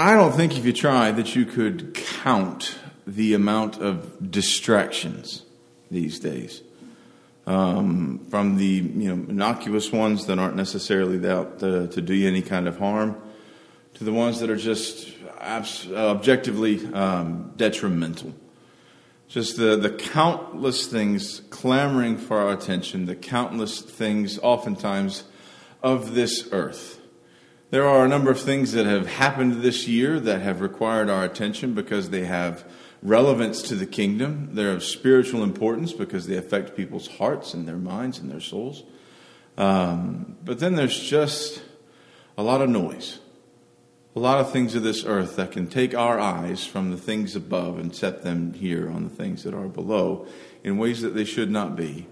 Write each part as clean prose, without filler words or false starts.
I don't think if you tried that you could count the amount of distractions these days. From the innocuous ones that aren't necessarily out to do you any kind of harm, to the ones that are just objectively detrimental. Just the countless things clamoring for our attention, the countless things oftentimes of this earth. There are a number of things that have happened this year that have required our attention because they have relevance to the kingdom. They're of spiritual importance because they affect people's hearts and their minds and their souls. But then there's just a lot of noise. A lot of things of this earth that can take our eyes from the things above and set them here on the things that are below in ways that they should not be.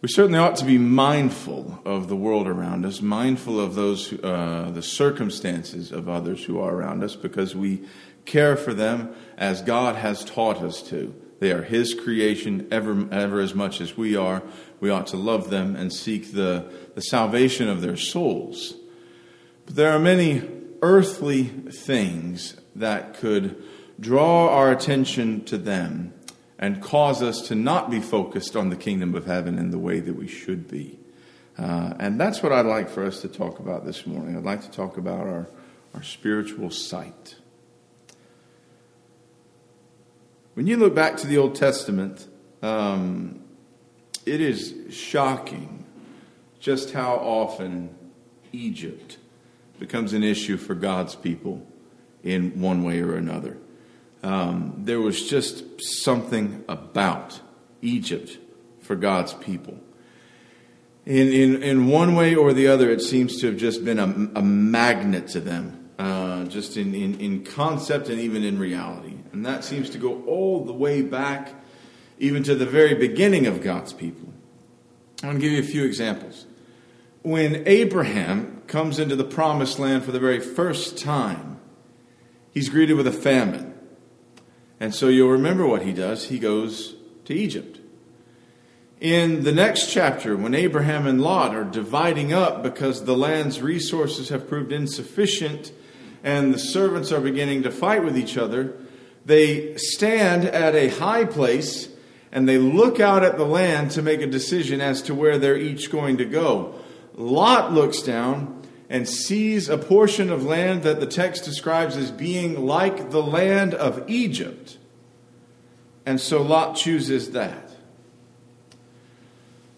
We certainly ought to be mindful of the world around us, mindful of those the circumstances of others who are around us, because we care for them as God has taught us to. They are His creation ever as much as we are. We ought to love them and seek the salvation of their souls. But there are many earthly things that could draw our attention to them and cause us to not be focused on the kingdom of heaven in the way that we should be. And that's what I'd like for us to talk about this morning. I'd like to talk about our spiritual sight. When you look back to the Old Testament, it is shocking just how often Egypt becomes an issue for God's people in one way or another. There was just something about Egypt for God's people. In one way or the other, it seems to have just been a magnet to them, just in concept and even in reality. And that seems to go all the way back, even to the very beginning of God's people. I'm going to give you a few examples. When Abraham comes into the promised land for the very first time, he's greeted with a famine. And so you'll remember what he does. He goes to Egypt. In the next chapter, when Abraham and Lot are dividing up because the land's resources have proved insufficient and the servants are beginning to fight with each other, they stand at a high place and they look out at the land to make a decision as to where they're each going to go. Lot looks down and sees a portion of land that the text describes as being like the land of Egypt. And so Lot chooses that.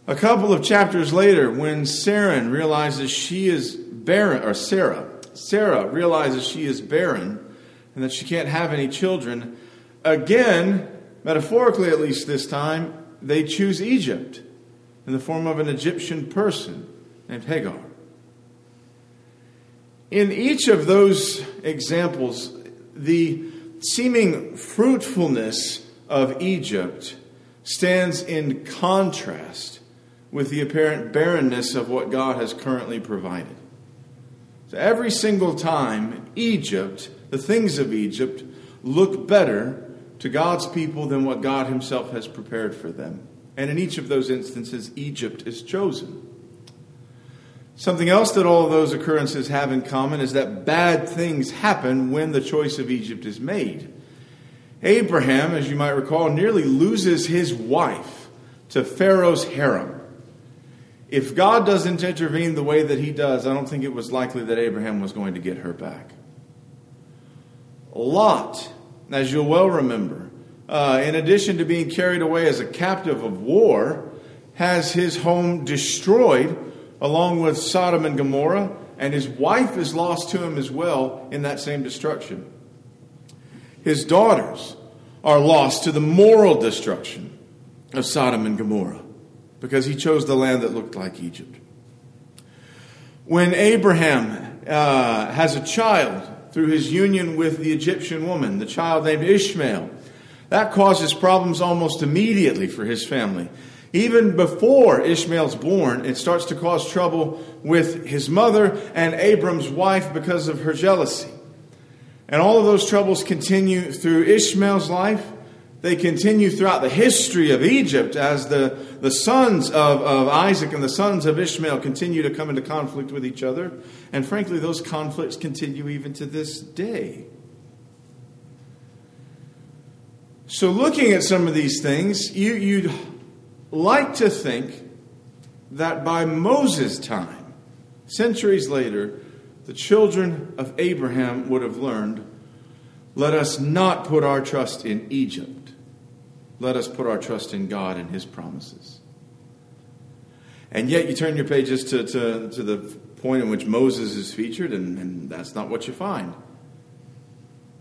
A couple of chapters later, when Sarah realizes she is barren and that she can't have any children, again, metaphorically at least this time, they choose Egypt in the form of an Egyptian person named Hagar. In each of those examples, the seeming fruitfulness of Egypt stands in contrast with the apparent barrenness of what God has currently provided. So every single time, Egypt, the things of Egypt, look better to God's people than what God Himself has prepared for them. And in each of those instances, Egypt is chosen. Something else that all of those occurrences have in common is that bad things happen when the choice of Egypt is made. Abraham, as you might recall, nearly loses his wife to Pharaoh's harem. If God doesn't intervene the way that He does, I don't think it was likely that Abraham was going to get her back. Lot, as you'll well remember, in addition to being carried away as a captive of war, has his home destroyed along with Sodom and Gomorrah, and his wife is lost to him as well in that same destruction. His daughters are lost to the moral destruction of Sodom and Gomorrah because he chose the land that looked like Egypt. When Abraham has a child through his union with the Egyptian woman, the child named Ishmael, that causes problems almost immediately for his family. Even before Ishmael's born, it starts to cause trouble with his mother and Abram's wife because of her jealousy. And all of those troubles continue through Ishmael's life, They continue throughout the history of Egypt as the sons of Isaac and the sons of Ishmael continue to come into conflict with each other. And frankly, those conflicts continue even to this day. So looking at some of these things, you'd like to think that by Moses' time, centuries later, the children of Abraham would have learned, let us not put our trust in Egypt. Let us put our trust in God and His promises. And yet you turn your pages to the point in which Moses is featured, and that's not what you find.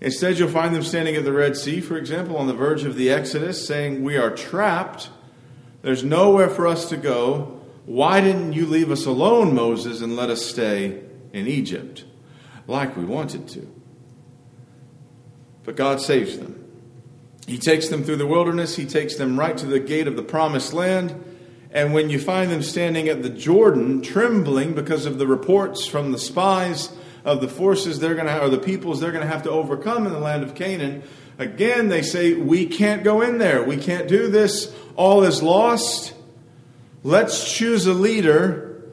Instead, you'll find them standing at the Red Sea, for example, on the verge of the Exodus, saying, we are trapped. There's nowhere for us to go. Why didn't you leave us alone, Moses, and let us stay in Egypt like we wanted to? But God saves them. He takes them through the wilderness. He takes them right to the gate of the promised land. And when you find them standing at the Jordan, trembling because of the reports from the spies of the forces they're going to have, or the peoples they're going to have to overcome in the land of Canaan, again they say, we can't go in there. We can't do this. All is lost. Let's choose a leader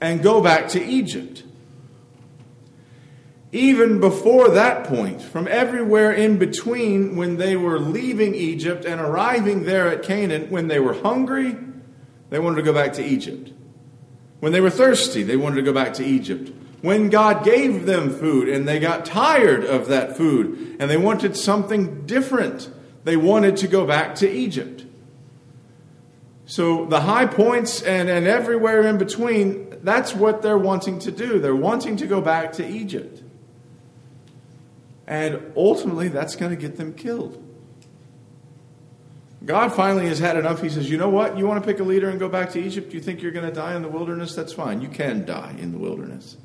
and go back to Egypt. Even before that point, from everywhere in between when they were leaving Egypt and arriving there at Canaan, when they were hungry, they wanted to go back to Egypt. When they were thirsty, they wanted to go back to Egypt. When God gave them food and they got tired of that food and they wanted something different, they wanted to go back to Egypt. So the high points and everywhere in between, that's what they're wanting to do. They're wanting to go back to Egypt. And ultimately, that's going to get them killed. God finally has had enough. He says, you know what? You want to pick a leader and go back to Egypt? You think you're going to die in the wilderness? That's fine. You can die in the wilderness.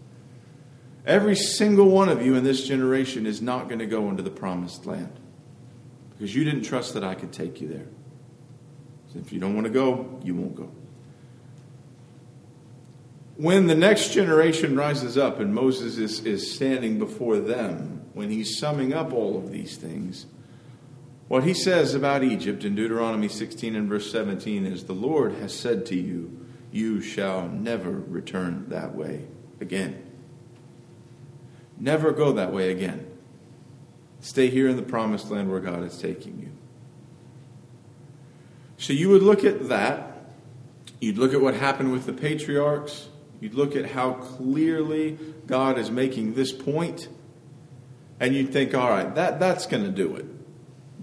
Every single one of you in this generation is not going to go into the promised land because you didn't trust that I could take you there. So if you don't want to go, you won't go. When the next generation rises up and Moses is standing before them, when he's summing up all of these things, what he says about Egypt in Deuteronomy 16 and verse 17 is, the Lord has said to you, you shall never return that way again. Never go that way again. Stay here in the promised land where God is taking you. So you would look at that. You'd look at what happened with the patriarchs. You'd look at how clearly God is making this point. And you'd think, all right, that's going to do it.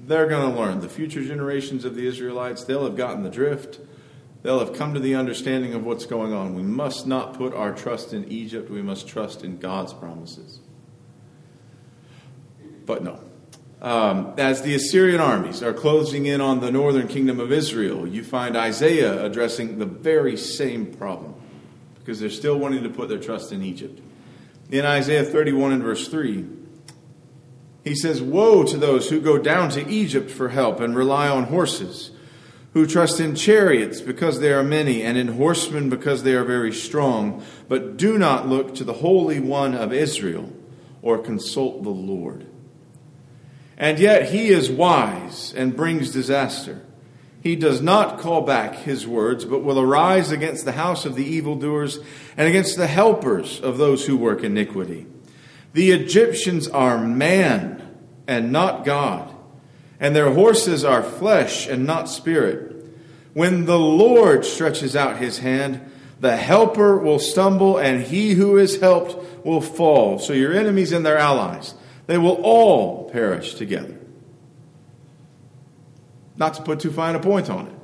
They're going to learn. The future generations of the Israelites, they'll have gotten the drift. They'll have come to the understanding of what's going on. We must not put our trust in Egypt. We must trust in God's promises. But no. As the Assyrian armies are closing in on the northern kingdom of Israel, you find Isaiah addressing the very same problem because they're still wanting to put their trust in Egypt. In Isaiah 31 and verse 3, he says, woe to those who go down to Egypt for help and rely on horses, who trust in chariots because they are many, and in horsemen because they are very strong, but do not look to the Holy One of Israel or consult the Lord. And yet he is wise and brings disaster. He does not call back his words, but will arise against the house of the evildoers and against the helpers of those who work iniquity. The Egyptians are man and not God, and their horses are flesh and not spirit. When the Lord stretches out his hand, the helper will stumble, and he who is helped will fall. So your enemies and their allies, they will all perish together. Not to put too fine a point on it.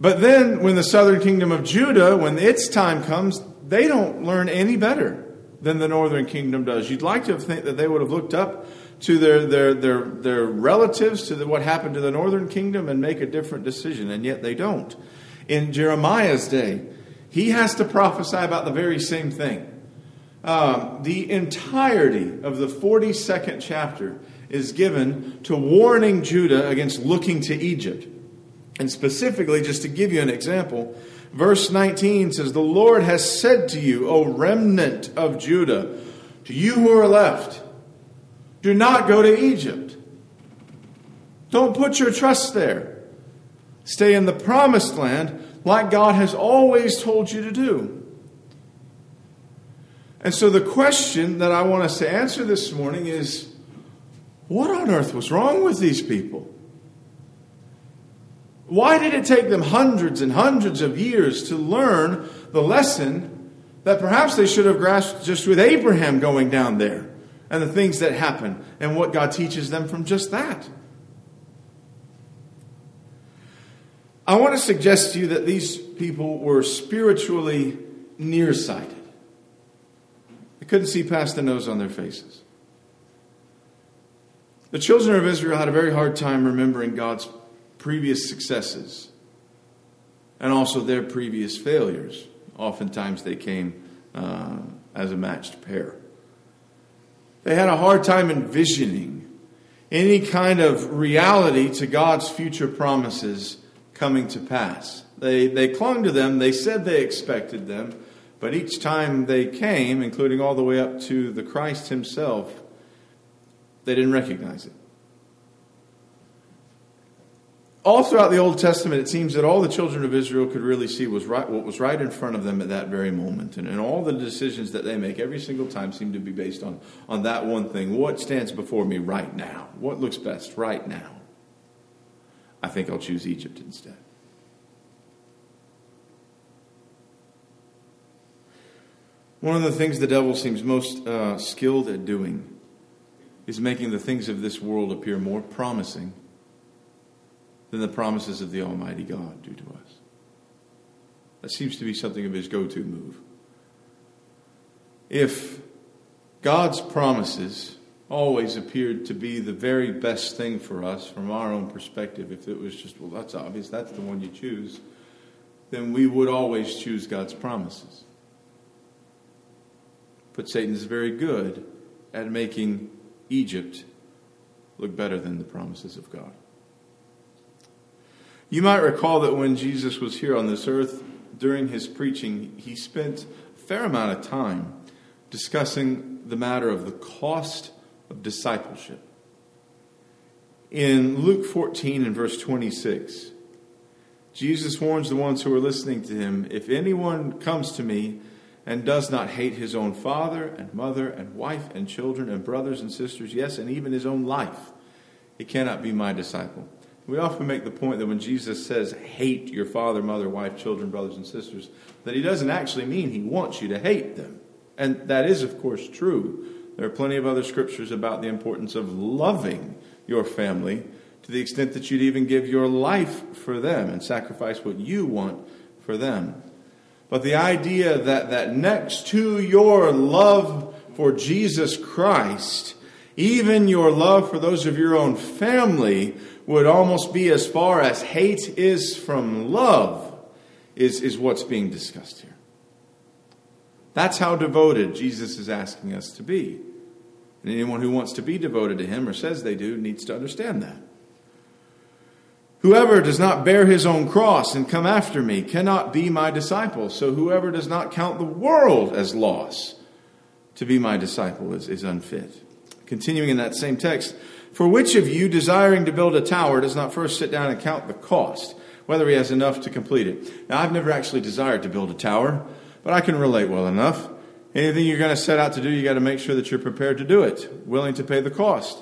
But then when the southern kingdom of Judah, when its time comes, they don't learn any better than the northern kingdom does. You'd like to think that they would have looked up to their relatives, to what happened to the northern kingdom, and make a different decision, and yet they don't. In Jeremiah's day, he has to prophesy about the very same thing. The entirety of the 42nd chapter is given to warning Judah against looking to Egypt. And specifically, just to give you an example, verse 19 says, the Lord has said to you, O remnant of Judah, to you who are left, do not go to Egypt. Don't put your trust there. Stay in the promised land like God has always told you to do. And so the question that I want us to answer this morning is, what on earth was wrong with these people? Why did it take them hundreds and hundreds of years to learn the lesson that perhaps they should have grasped just with Abraham going down there and the things that happen and what God teaches them from just that? I want to suggest to you that these people were spiritually nearsighted. They couldn't see past the nose on their faces. The children of Israel had a very hard time remembering God's previous successes and also their previous failures. Oftentimes they came as a matched pair. They had a hard time envisioning any kind of reality to God's future promises coming to pass. They clung to them. They said they expected them. But each time they came, including all the way up to the Christ himself, they didn't recognize it. All throughout the Old Testament, it seems that all the children of Israel could really see was right, what was right in front of them at that very moment. And all the decisions that they make every single time seem to be based on that one thing. What stands before me right now? What looks best right now? I think I'll choose Egypt instead. One of the things the devil seems most skilled at doing is making the things of this world appear more promising than the promises of the Almighty God do to us. That seems to be something of his go-to move. If God's promises always appeared to be the very best thing for us from our own perspective, if it was just, well, that's obvious, that's the one you choose, then we would always choose God's promises. But Satan's very good at making Egypt look better than the promises of God. You might recall that when Jesus was here on this earth, during his preaching, he spent a fair amount of time discussing the matter of the cost of discipleship. In Luke 14 and verse 26, Jesus warns the ones who are listening to him, "If anyone comes to me and does not hate his own father and mother and wife and children and brothers and sisters, yes, and even his own life, he cannot be my disciple." We often make the point that when Jesus says, hate your father, mother, wife, children, brothers, and sisters, that he doesn't actually mean he wants you to hate them. And that is, of course, true. There are plenty of other scriptures about the importance of loving your family to the extent that you'd even give your life for them and sacrifice what you want for them. But the idea that next to your love for Jesus Christ, even your love for those of your own family would almost be as far as hate is from love is what's being discussed here. That's how devoted Jesus is asking us to be. And anyone who wants to be devoted to him or says they do needs to understand that. Whoever does not bear his own cross and come after me cannot be my disciple. So whoever does not count the world as loss to be my disciple is unfit. Continuing in that same text, for which of you, desiring to build a tower, does not first sit down and count the cost, whether he has enough to complete it? Now, I've never actually desired to build a tower, but I can relate well enough. Anything you're going to set out to do, you got to make sure that you're prepared to do it, willing to pay the cost.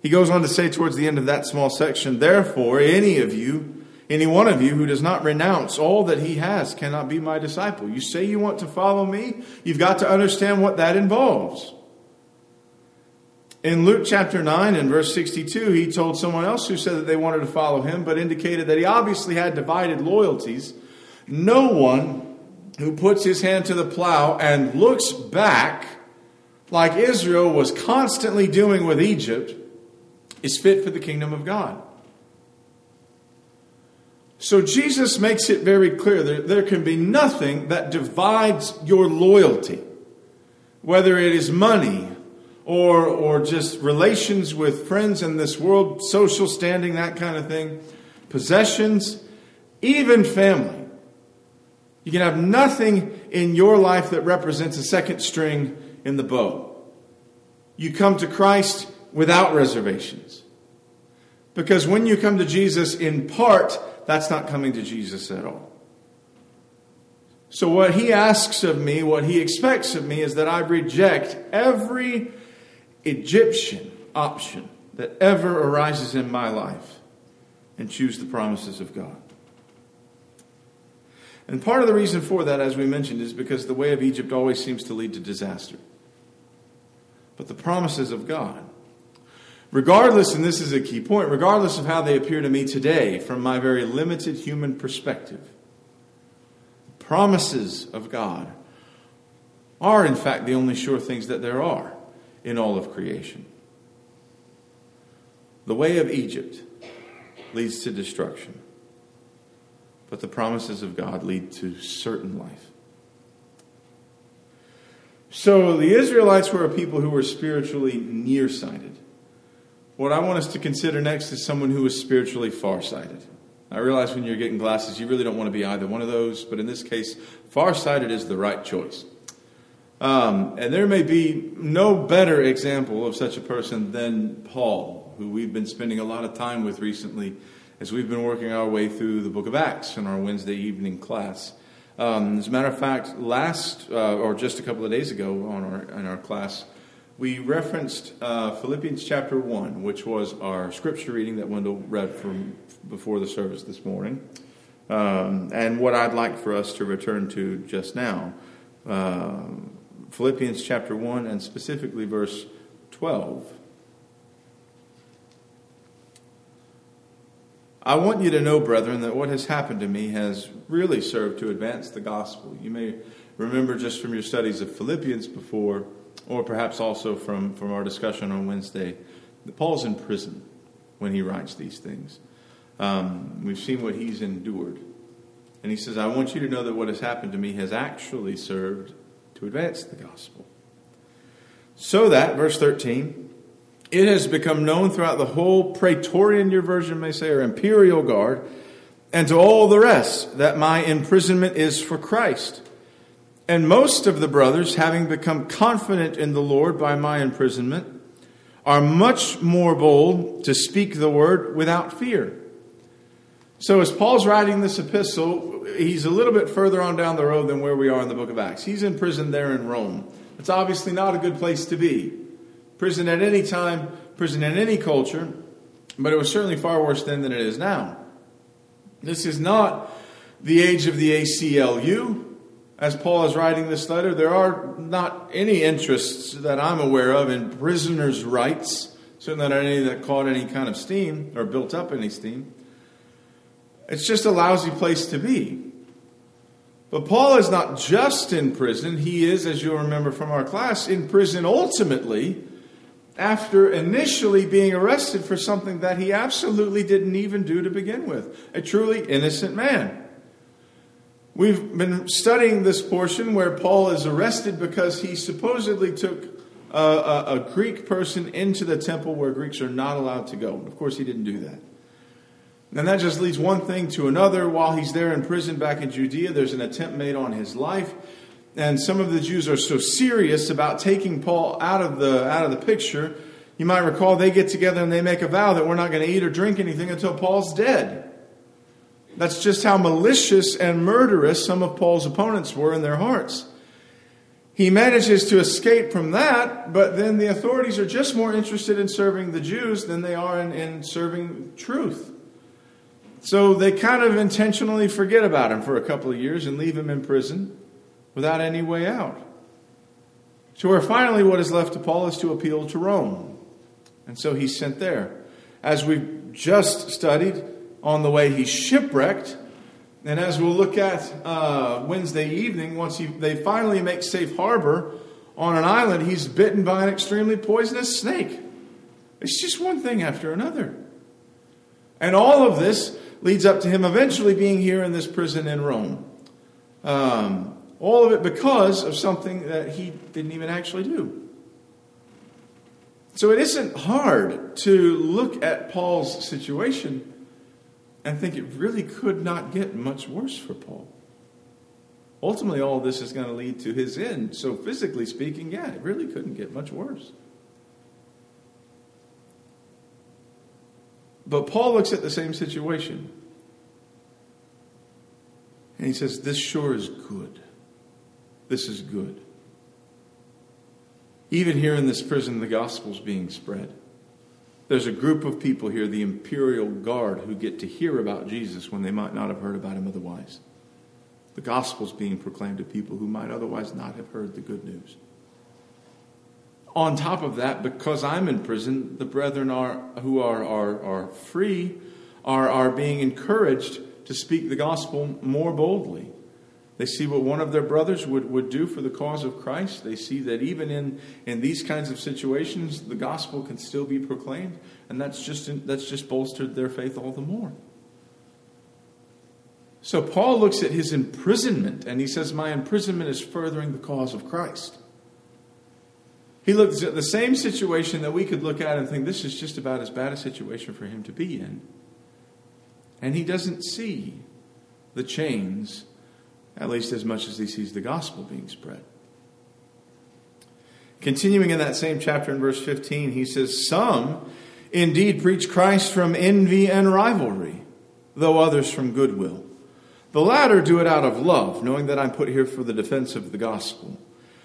He goes on to say towards the end of that small section, therefore, any one of you who does not renounce all that he has cannot be my disciple. You say you want to follow me? You've got to understand what that involves. In Luke chapter 9 and verse 62, he told someone else who said that they wanted to follow him, but indicated that he obviously had divided loyalties. No one who puts his hand to the plow and looks back, like Israel was constantly doing with Egypt, is fit for the kingdom of God. So Jesus makes it very clear that there can be nothing that divides your loyalty, whether it is money, or just relations with friends in this world, social standing, that kind of thing, possessions, even family. You can have nothing in your life that represents a second string in the bow. You come to Christ without reservations. Because when you come to Jesus in part, that's not coming to Jesus at all. So what he asks of me, what he expects of me, is that I reject every Egyptian option that ever arises in my life and choose the promises of God. And part of the reason for that, as we mentioned, is because the way of Egypt always seems to lead to disaster. But the promises of God, regardless, and this is a key point, regardless of how they appear to me today from my very limited human perspective, the promises of God are in fact the only sure things that there are in all of creation. The way of Egypt leads to destruction, but the promises of God lead to certain life. So the Israelites were a people who were spiritually nearsighted. What I want us to consider next is someone who is spiritually farsighted. I realize when you're getting glasses, you really don't want to be either one of those. But in this case, farsighted is the right choice. And there may be no better example of such a person than Paul, who we've been spending a lot of time with recently as we've been working our way through the book of Acts in our Wednesday evening class. As a matter of fact, just a couple of days ago in our class, we referenced Philippians chapter 1, which was our scripture reading that Wendell read from before the service this morning, and what I'd like for us to return to just now. Philippians chapter 1 and specifically verse 12. I want you to know, brethren, that what has happened to me has really served to advance the gospel. You may remember just from your studies of Philippians before, or perhaps also from our discussion on Wednesday, that Paul's in prison when he writes these things. We've seen what he's endured. And he says, I want you to know that what has happened to me has actually served to advance the gospel. So that, verse 13... it has become known throughout the whole Praetorian, your version may say, or Imperial Guard, and to all the rest, that my imprisonment is for Christ. And most of the brothers, having become confident in the Lord by my imprisonment, are much more bold to speak the word without fear. So as Paul's writing this epistle, he's a little bit further on down the road than where we are in the book of Acts. He's in prison there in Rome. It's obviously not a good place to be. Prison at any time, prison in any culture, but it was certainly far worse then than it is now. This is not the age of the ACLU. As Paul is writing this letter, there are not any interests that I'm aware of in prisoners' rights, certainly not any that caught any kind of steam or built up any steam. It's just a lousy place to be. But Paul is not just in prison. He is, as you'll remember from our class, in prison ultimately, after initially being arrested for something that he absolutely didn't even do to begin with. A truly innocent man. We've been studying this portion where Paul is arrested because he supposedly took a Greek person into the temple where Greeks are not allowed to go. Of course, he didn't do that. And that just leads one thing to another. While he's there in prison back in Judea, there's an attempt made on his life. And some of the Jews are so serious about taking Paul out of the picture. You might recall they get together and they make a vow that we're not going to eat or drink anything until Paul's dead. That's just how malicious and murderous some of Paul's opponents were in their hearts. He manages to escape from that, but then the authorities are just more interested in serving the Jews than they are in serving truth. So they kind of intentionally forget about him for a couple of years and leave him in prison without any way out. So where finally what is left to Paul is to appeal to Rome. And so he's sent there. As we've just studied, on the way he's shipwrecked. And as we'll look at Wednesday evening, once they finally make safe harbor on an island, he's bitten by an extremely poisonous snake. It's just one thing after another. And all of this leads up to him eventually being here in this prison in Rome. All of it because of something that he didn't even actually do. So it isn't hard to look at Paul's situation and think it really could not get much worse for Paul. Ultimately, all this is going to lead to his end. So physically speaking, yeah, it really couldn't get much worse. But Paul looks at the same situation. And he says, this sure is good. This is good. Even here in this prison, the gospel's being spread. There's a group of people here, the imperial guard, who get to hear about Jesus when they might not have heard about him otherwise. The gospel's being proclaimed to people who might otherwise not have heard the good news. On top of that, because I'm in prison, the brethren who are free are being encouraged to speak the gospel more boldly. They see what one of their brothers would do for the cause of Christ. They see that even in these kinds of situations, the gospel can still be proclaimed. And that's just bolstered their faith all the more. So Paul looks at his imprisonment and he says, my imprisonment is furthering the cause of Christ. He looks at the same situation that we could look at and think, this is just about as bad a situation for him to be in. And he doesn't see the chains, at least as much as he sees the gospel being spread. Continuing in that same chapter in verse 15, he says, some indeed preach Christ from envy and rivalry, though others from goodwill. The latter do it out of love, knowing that I'm put here for the defense of the gospel.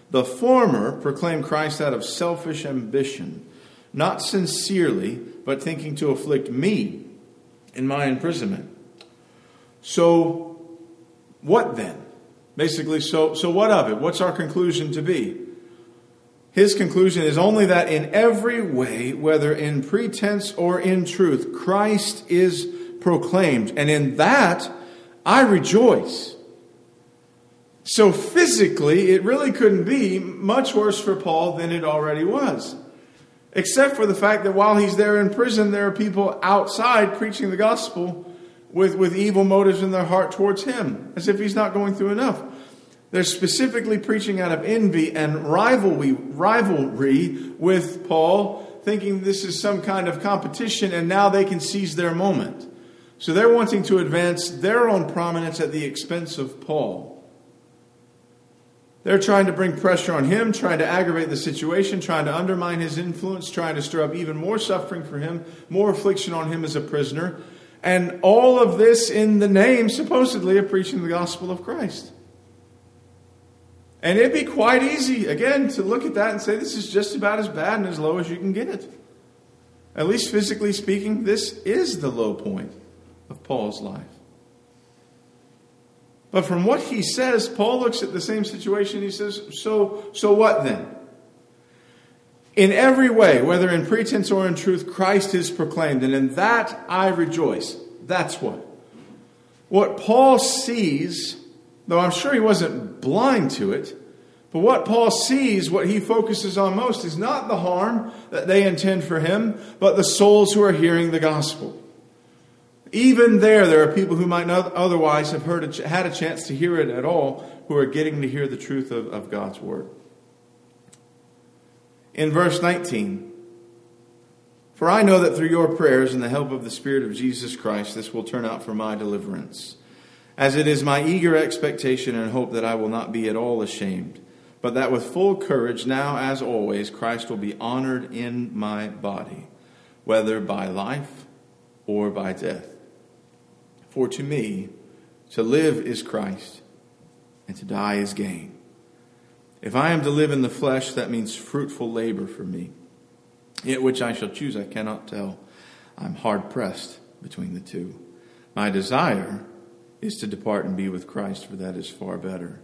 The former proclaim Christ out of selfish ambition, not sincerely, but thinking to afflict me in my imprisonment. So, what then? Basically, so what of it? What's our conclusion to be? His conclusion is only that in every way, whether in pretense or in truth, Christ is proclaimed. And in that, I rejoice. So physically, it really couldn't be much worse for Paul than it already was. Except for the fact that while he's there in prison, there are people outside preaching the gospel with evil motives in their heart towards him, as if he's not going through enough. They're specifically preaching out of envy and rivalry with Paul, thinking this is some kind of competition, and now they can seize their moment. So they're wanting to advance their own prominence at the expense of Paul. They're trying to bring pressure on him, trying to aggravate the situation, trying to undermine his influence, trying to stir up even more suffering for him, more affliction on him as a prisoner. And all of this in the name, supposedly, of preaching the gospel of Christ. And it'd be quite easy, again, to look at that and say, this is just about as bad and as low as you can get it. At least physically speaking, this is the low point of Paul's life. But from what he says, Paul looks at the same situation. He says, so what then? In every way, whether in pretense or in truth, Christ is proclaimed. And in that I rejoice. That's what. What Paul sees, though I'm sure he wasn't blind to it, but what Paul sees, what he focuses on most, is not the harm that they intend for him, but the souls who are hearing the gospel. Even there are people who might not otherwise have had a chance to hear it at all, who are getting to hear the truth of God's word. In verse 19, for I know that through your prayers and the help of the Spirit of Jesus Christ, this will turn out for my deliverance, as it is my eager expectation and hope that I will not be at all ashamed, but that with full courage, now as always, Christ will be honored in my body, whether by life or by death. For to me, to live is Christ, and to die is gain. If I am to live in the flesh, that means fruitful labor for me. Yet which I shall choose, I cannot tell. I'm hard pressed between the two. My desire is to depart and be with Christ, for that is far better.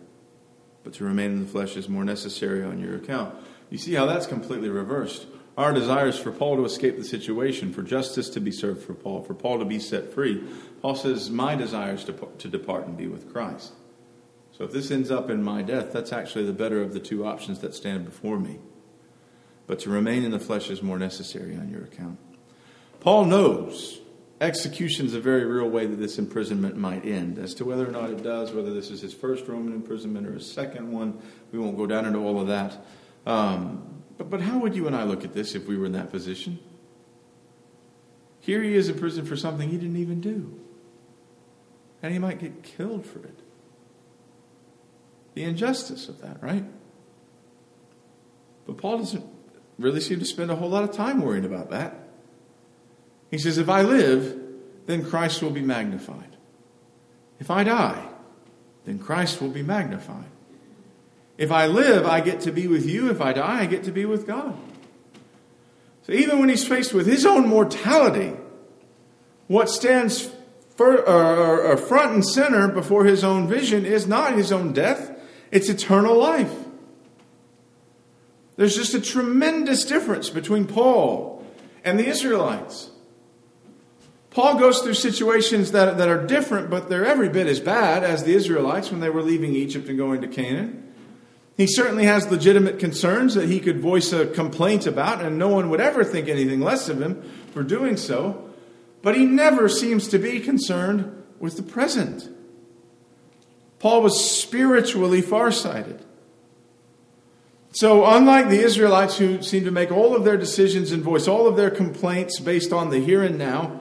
But to remain in the flesh is more necessary on your account. You see how that's completely reversed. Our desire is for Paul to escape the situation, for justice to be served for Paul to be set free. Paul says, my desire is to depart and be with Christ. So if this ends up in my death, that's actually the better of the two options that stand before me. But to remain in the flesh is more necessary on your account. Paul knows execution is a very real way that this imprisonment might end. As to whether or not it does, whether this is his first Roman imprisonment or his second one, we won't go down into all of that. But how would you and I look at this if we were in that position? Here he is in prison for something he didn't even do. And he might get killed for it. The injustice of that, right? But Paul doesn't really seem to spend a whole lot of time worrying about that. He says, if I live, then Christ will be magnified. If I die, then Christ will be magnified. If I live, I get to be with you. If I die, I get to be with God. So even when he's faced with his own mortality, what stands front and center before his own vision is not his own death. It's eternal life. There's just a tremendous difference between Paul and the Israelites. Paul goes through situations that are different, but they're every bit as bad as the Israelites when they were leaving Egypt and going to Canaan. He certainly has legitimate concerns that he could voice a complaint about, and no one would ever think anything less of him for doing so. But he never seems to be concerned with the present. Paul was spiritually farsighted. So unlike the Israelites, who seem to make all of their decisions and voice all of their complaints based on the here and now,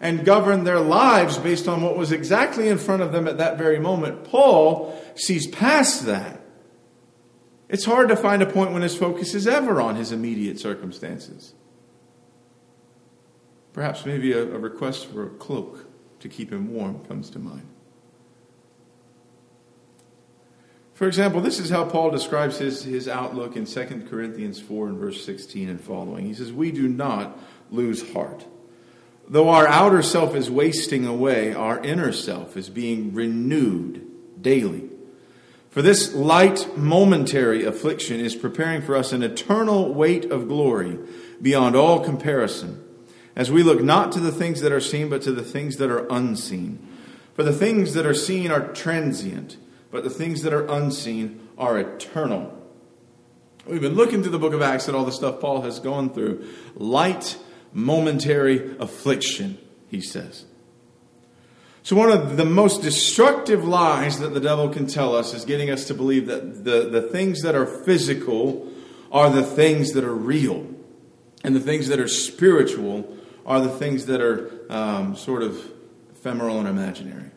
and govern their lives based on what was exactly in front of them at that very moment, Paul sees past that. It's hard to find a point when his focus is ever on his immediate circumstances. Perhaps maybe a request for a cloak to keep him warm comes to mind. For example, this is how Paul describes his outlook in 2 Corinthians 4 and verse 16 and following. He says, we do not lose heart. Though our outer self is wasting away, our inner self is being renewed daily. For this light momentary affliction is preparing for us an eternal weight of glory beyond all comparison, as we look not to the things that are seen, but to the things that are unseen. For the things that are seen are transient, but the things that are unseen are eternal. We've been looking through the book of Acts at all the stuff Paul has gone through. Light, momentary affliction, he says. So one of the most destructive lies that the devil can tell us is getting us to believe that the things that are physical are the things that are real. And the things that are spiritual are the things that are sort of ephemeral and imaginary.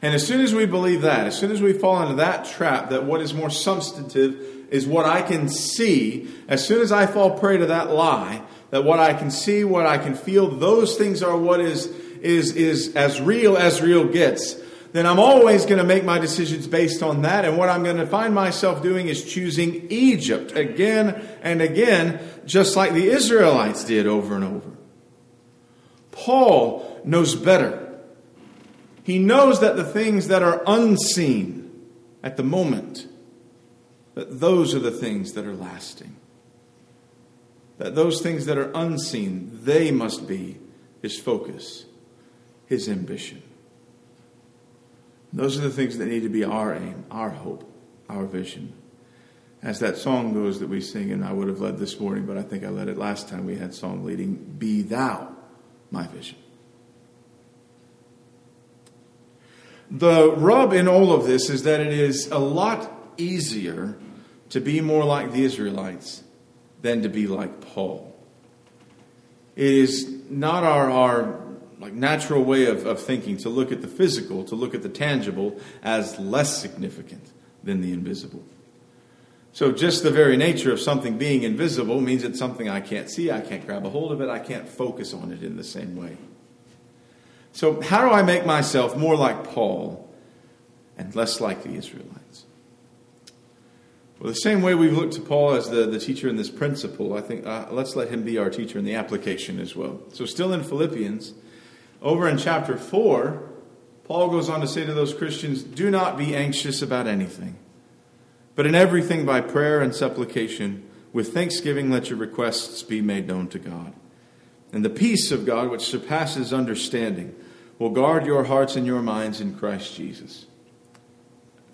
And as soon as we believe that, as soon as we fall into that trap, that what is more substantive is what I can see, as soon as I fall prey to that lie, that what I can see, what I can feel, those things are what is as real gets, then I'm always going to make my decisions based on that. And what I'm going to find myself doing is choosing Egypt again and again, just like the Israelites did over and over. Paul knows better. He knows that the things that are unseen at the moment, that those are the things that are lasting. That those things that are unseen, they must be his focus, his ambition. Those are the things that need to be our aim, our hope, our vision. As that song goes that we sing, and I would have led this morning, but I think I led it last time we had song leading, "Be thou my vision." The rub in all of this is that it is a lot easier to be more like the Israelites than to be like Paul. It is not our like natural way of thinking to look at the physical, to look at the tangible as less significant than the invisible. So just the very nature of something being invisible means it's something I can't see, I can't grab a hold of it, I can't focus on it in the same way. So how do I make myself more like Paul and less like the Israelites? Well, the same way we've looked to Paul as the teacher in this principle, I think let's let him be our teacher in the application as well. So still in Philippians, over in chapter 4, Paul goes on to say to those Christians, do not be anxious about anything, but in everything by prayer and supplication, with thanksgiving let your requests be made known to God. And the peace of God, which surpasses understanding, will guard your hearts and your minds in Christ Jesus.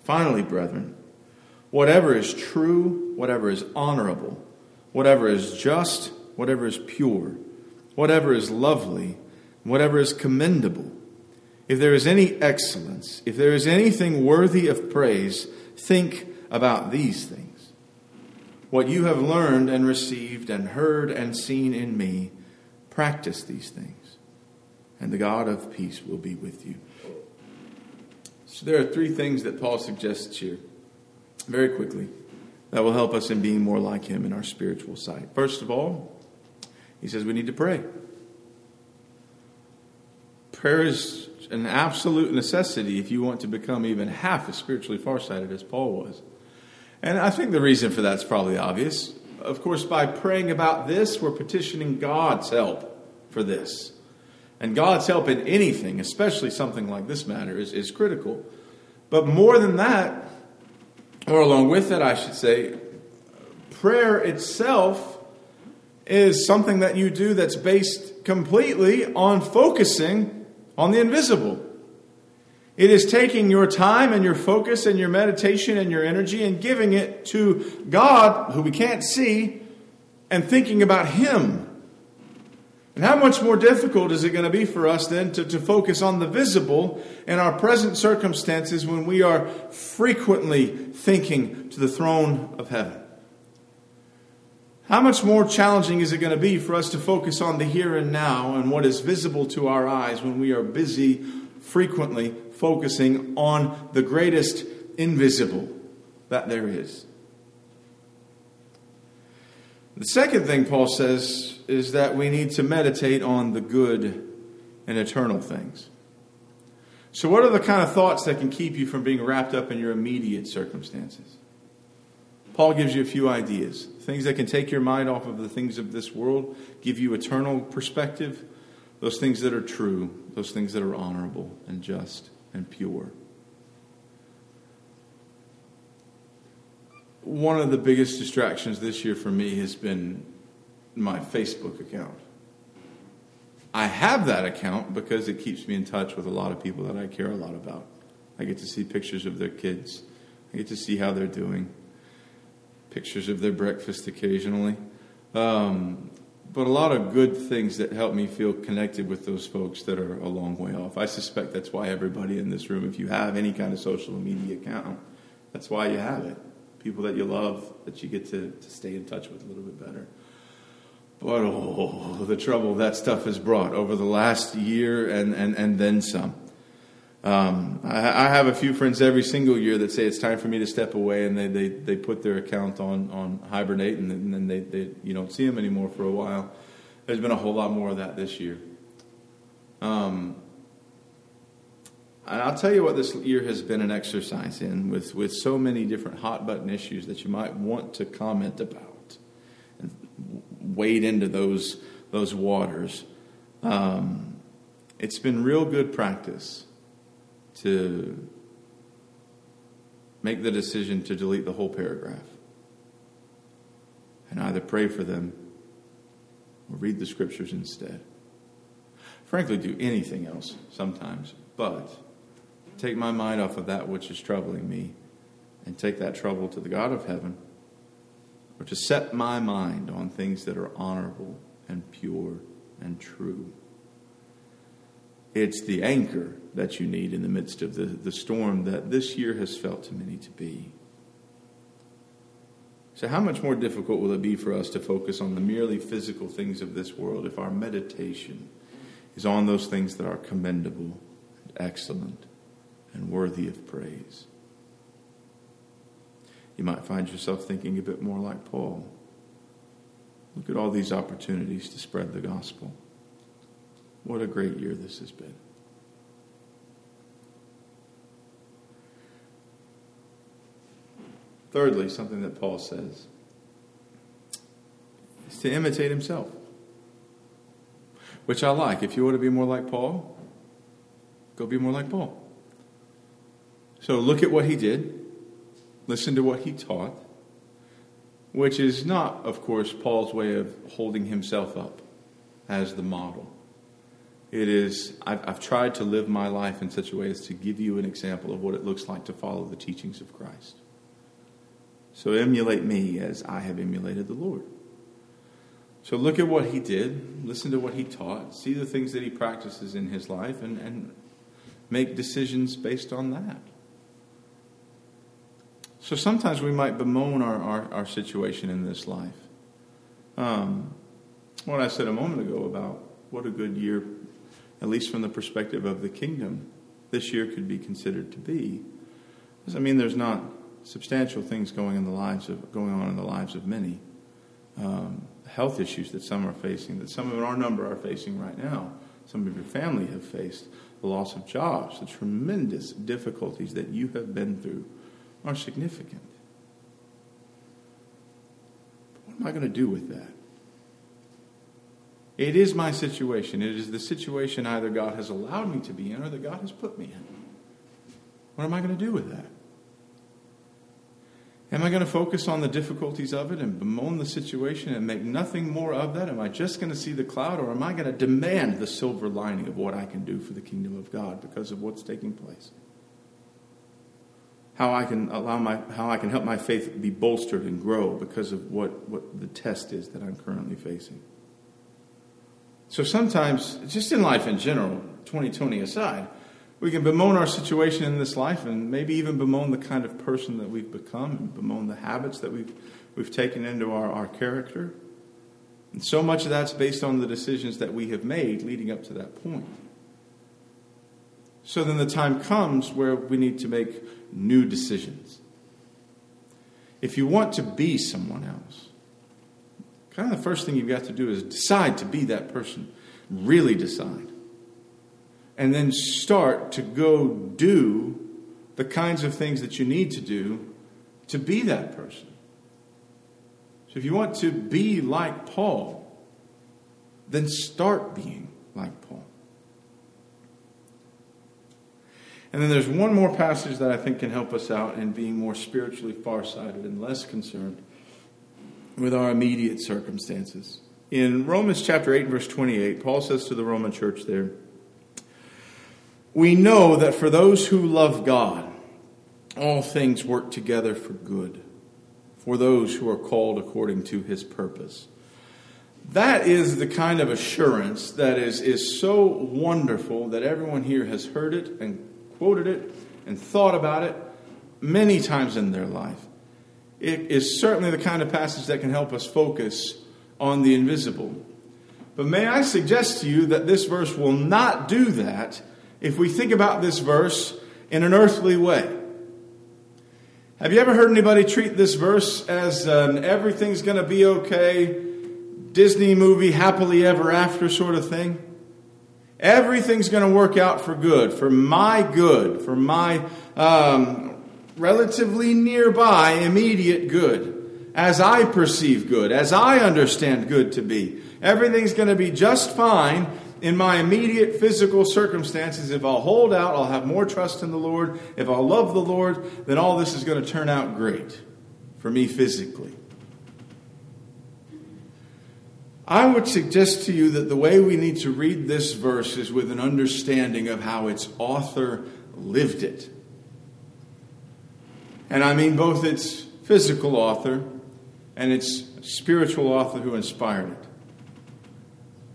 Finally, brethren, whatever is true, whatever is honorable, whatever is just, whatever is pure, whatever is lovely, whatever is commendable, if there is any excellence, if there is anything worthy of praise, think about these things. What you have learned and received and heard and seen in me, practice these things, and the God of peace will be with you. So there are three things that Paul suggests here, very quickly, that will help us in being more like him in our spiritual sight. First of all, he says we need to pray. Prayer is an absolute necessity if you want to become even half as spiritually farsighted as Paul was. And I think the reason for that's probably obvious. Of course, by praying about this, we're petitioning God's help for this. And God's help in anything, especially something like this matter, is critical. But more than that, or along with that, I should say, prayer itself is something that you do that's based completely on focusing on the invisible. It is taking your time and your focus and your meditation and your energy and giving it to God, who we can't see, and thinking about Him. And how much more difficult is it going to be for us then to focus on the visible in our present circumstances when we are frequently thinking to the throne of heaven? How much more challenging is it going to be for us to focus on the here and now and what is visible to our eyes when we are busy frequently focusing on the greatest invisible that there is? The second thing Paul says is that we need to meditate on the good and eternal things. So what are the kind of thoughts that can keep you from being wrapped up in your immediate circumstances? Paul gives you a few ideas, things that can take your mind off of the things of this world, give you eternal perspective, those things that are true, those things that are honorable and just and pure. One of the biggest distractions this year for me has been my Facebook account. I have that account because it keeps me in touch with a lot of people that I care a lot about. I get to see pictures of their kids. I get to see how they're doing. Pictures of their breakfast occasionally. But a lot of good things that help me feel connected with those folks that are a long way off. I suspect that's why everybody in this room, if you have any kind of social media account, that's why you have it. People that you love, that you get to stay in touch with a little bit better. But oh, the trouble that stuff has brought over the last year and then some. I have a few friends every single year that say it's time for me to step away, and they put their account on hibernate, and then you don't see them anymore for a while. There's been a whole lot more of that this year. And I'll tell you what this year has been an exercise in with so many different hot button issues that you might want to comment about and wade into those waters. It's been real good practice to make the decision to delete the whole paragraph and either pray for them or read the scriptures instead. Frankly, do anything else sometimes, but take my mind off of that which is troubling me and take that trouble to the God of heaven, or to set my mind on things that are honorable and pure and true. It's the anchor that you need in the midst of the storm that this year has felt to many to be. So how much more difficult will it be for us to focus on the merely physical things of this world if our meditation is on those things that are commendable and excellent and worthy of praise? You might find yourself thinking a bit more like Paul. Look at all these opportunities to spread the gospel. What a great year this has been. Thirdly, something that Paul says is to imitate himself, which I like. If you want to be more like Paul, go be more like Paul. So look at what he did, listen to what he taught, which is not, of course, Paul's way of holding himself up as the model. It is, I've tried to live my life in such a way as to give you an example of what it looks like to follow the teachings of Christ. So emulate me as I have emulated the Lord. So look at what he did, listen to what he taught, see the things that he practices in his life, and make decisions based on that. So sometimes we might bemoan our situation in this life. What I said a moment ago about what a good year, at least from the perspective of the kingdom, this year could be considered to be, doesn't mean there's not substantial things going on in the lives of many. Health issues that some are facing, that some of our number are facing right now. some of your family have faced the loss of jobs, the tremendous difficulties that you have been through are significant. But what am I going to do with that? It is my situation. It is the situation either God has allowed me to be in or that God has put me in. What am I going to do with that? Am I going to focus on the difficulties of it and bemoan the situation and make nothing more of that? Am I just going to see the cloud, or am I going to demand the silver lining of what I can do for the kingdom of God because of what's taking place? How I can help my faith be bolstered and grow because of what the test is that I'm currently facing. So sometimes, just in life in general, 2020 aside, we can bemoan our situation in this life and maybe even bemoan the kind of person that we've become and bemoan the habits that we've taken into our character. And so much of that's based on the decisions that we have made leading up to that point. So then the time comes where we need to make new decisions. If you want to be someone else, kind of the first thing you've got to do is decide to be that person. Really decide. And then start to go do the kinds of things that you need to do to be that person. So if you want to be like Paul, then start being like Paul. And then there's one more passage that I think can help us out in being more spiritually farsighted and less concerned with our immediate circumstances. In Romans chapter 8 and verse 28, Paul says to the Roman church there, "We know that for those who love God, all things work together for good, for those who are called according to his purpose." That is the kind of assurance that is so wonderful that everyone here has heard it and quoted it and thought about it many times in their life. It is certainly the kind of passage that can help us focus on the invisible. But may I suggest to you that this verse will not do that if we think about this verse in an earthly way. Have you ever heard anybody treat this verse as an everything's going to be okay, Disney movie, happily ever after sort of thing? Everything's going to work out for good, for my good, for my relatively nearby immediate good, as I perceive good, as I understand good to be. Everything's going to be just fine in my immediate physical circumstances. If I'll hold out, I'll have more trust in the Lord. If I'll love the Lord, then all this is going to turn out great for me physically. I would suggest to you that the way we need to read this verse is with an understanding of how its author lived it. And I mean both its physical author and its spiritual author who inspired it.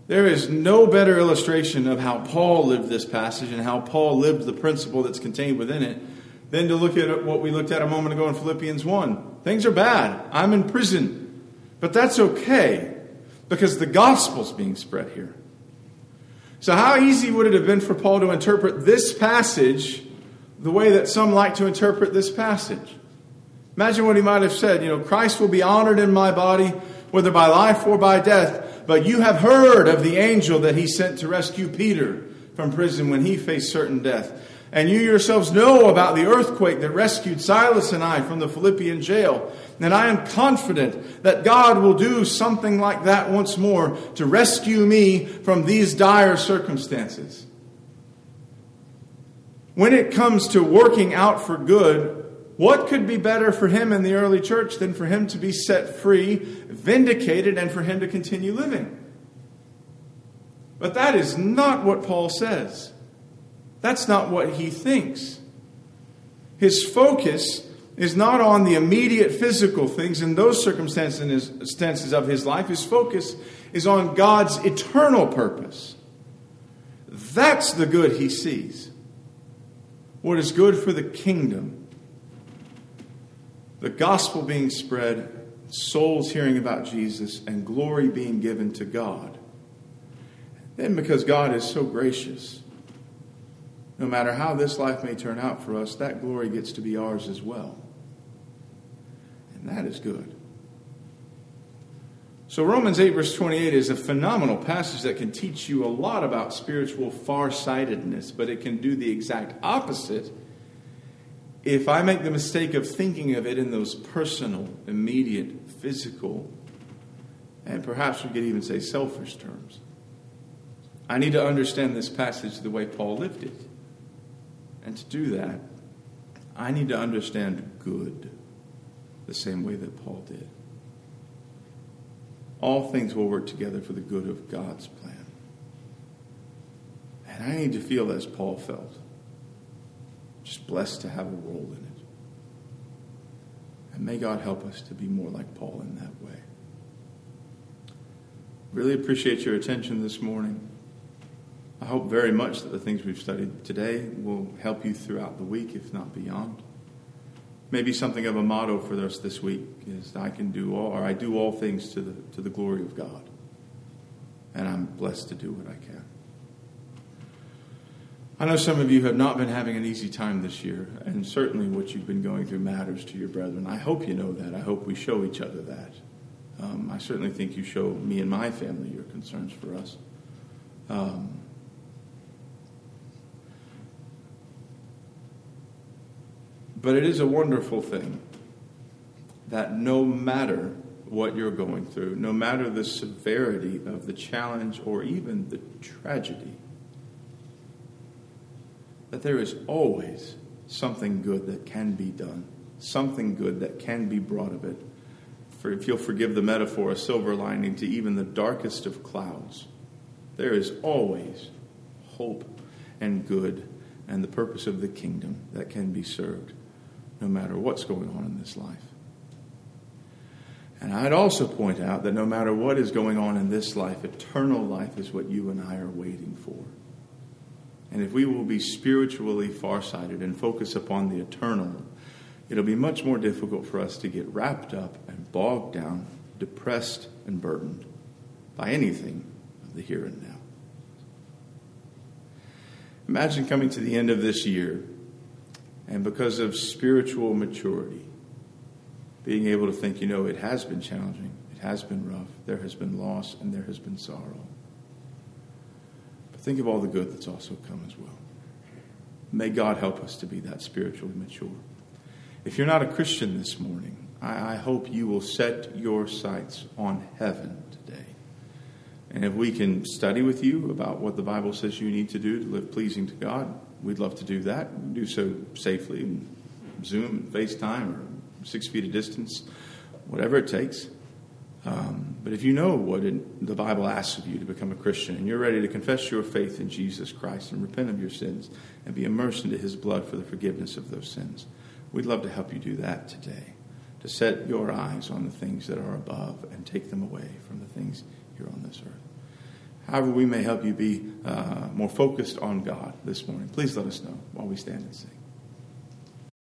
There is no better illustration of how Paul lived this passage and how Paul lived the principle that's contained within it than to look at what we looked at a moment ago in Philippians 1. Things are bad. I'm in prison. But that's okay, because the gospel's being spread here. So how easy would it have been for Paul to interpret this passage the way that some like to interpret this passage? Imagine what he might have said. You know, Christ will be honored in my body, whether by life or by death. But you have heard of the angel that he sent to rescue Peter from prison when he faced certain death. And you yourselves know about the earthquake that rescued Silas and I from the Philippian jail. And I am confident that God will do something like that once more to rescue me from these dire circumstances. When it comes to working out for good, what could be better for him in the early church than for him to be set free, vindicated, and for him to continue living? But that is not what Paul says. That's not what he thinks. His focus is not on the immediate physical things in those circumstances of his life. His focus is on God's eternal purpose. That's the good he sees. What is good for the kingdom. The gospel being spread, souls hearing about Jesus, and glory being given to God. Then, because God is so gracious, no matter how this life may turn out for us, that glory gets to be ours as well. And that is good. So Romans 8 verse 28 is a phenomenal passage that can teach you a lot about spiritual farsightedness, but it can do the exact opposite if I make the mistake of thinking of it in those personal, immediate, physical, and perhaps we could even say selfish terms. I need to understand this passage the way Paul lived it. And to do that, I need to understand good the same way that Paul did. All things will work together for the good of God's plan. And I need to feel as Paul felt. Just blessed to have a role in it. And may God help us to be more like Paul in that way. Really appreciate your attention this morning. I hope very much that the things we've studied today will help you throughout the week, if not beyond. Maybe something of a motto for us this week is I do all things to the glory of God. And I'm blessed to do what I can. I know some of you have not been having an easy time this year, and certainly what you've been going through matters to your brethren. I hope you know that. I hope we show each other that. I certainly think you show me and my family your concerns for us. But it is a wonderful thing that no matter what you're going through, no matter the severity of the challenge or even the tragedy, that there is always something good that can be done, something good that can be brought of it. For if you'll forgive the metaphor, a silver lining to even the darkest of clouds. There is always hope and good and the purpose of the kingdom that can be served no matter what's going on in this life. And I'd also point out that no matter what is going on in this life, eternal life is what you and I are waiting for. And if we will be spiritually farsighted and focus upon the eternal, it'll be much more difficult for us to get wrapped up and bogged down, depressed and burdened by anything of the here and now. Imagine coming to the end of this year and because of spiritual maturity, being able to think, it has been challenging, it has been rough, there has been loss, and there has been sorrow. Think of all the good that's also come as well. May God help us to be that spiritually mature. If you're not a Christian this morning, I hope you will set your sights on heaven today. And if we can study with you about what the Bible says you need to do to live pleasing to God, we'd love to do that. We do so safely, and Zoom, FaceTime, or 6 feet of distance, whatever it takes. But if you know what the Bible asks of you to become a Christian and you're ready to confess your faith in Jesus Christ and repent of your sins and be immersed into his blood for the forgiveness of those sins, we'd love to help you do that today, to set your eyes on the things that are above and take them away from the things here on this earth. However, we may help you be more focused on God this morning. Please let us know while we stand and sing.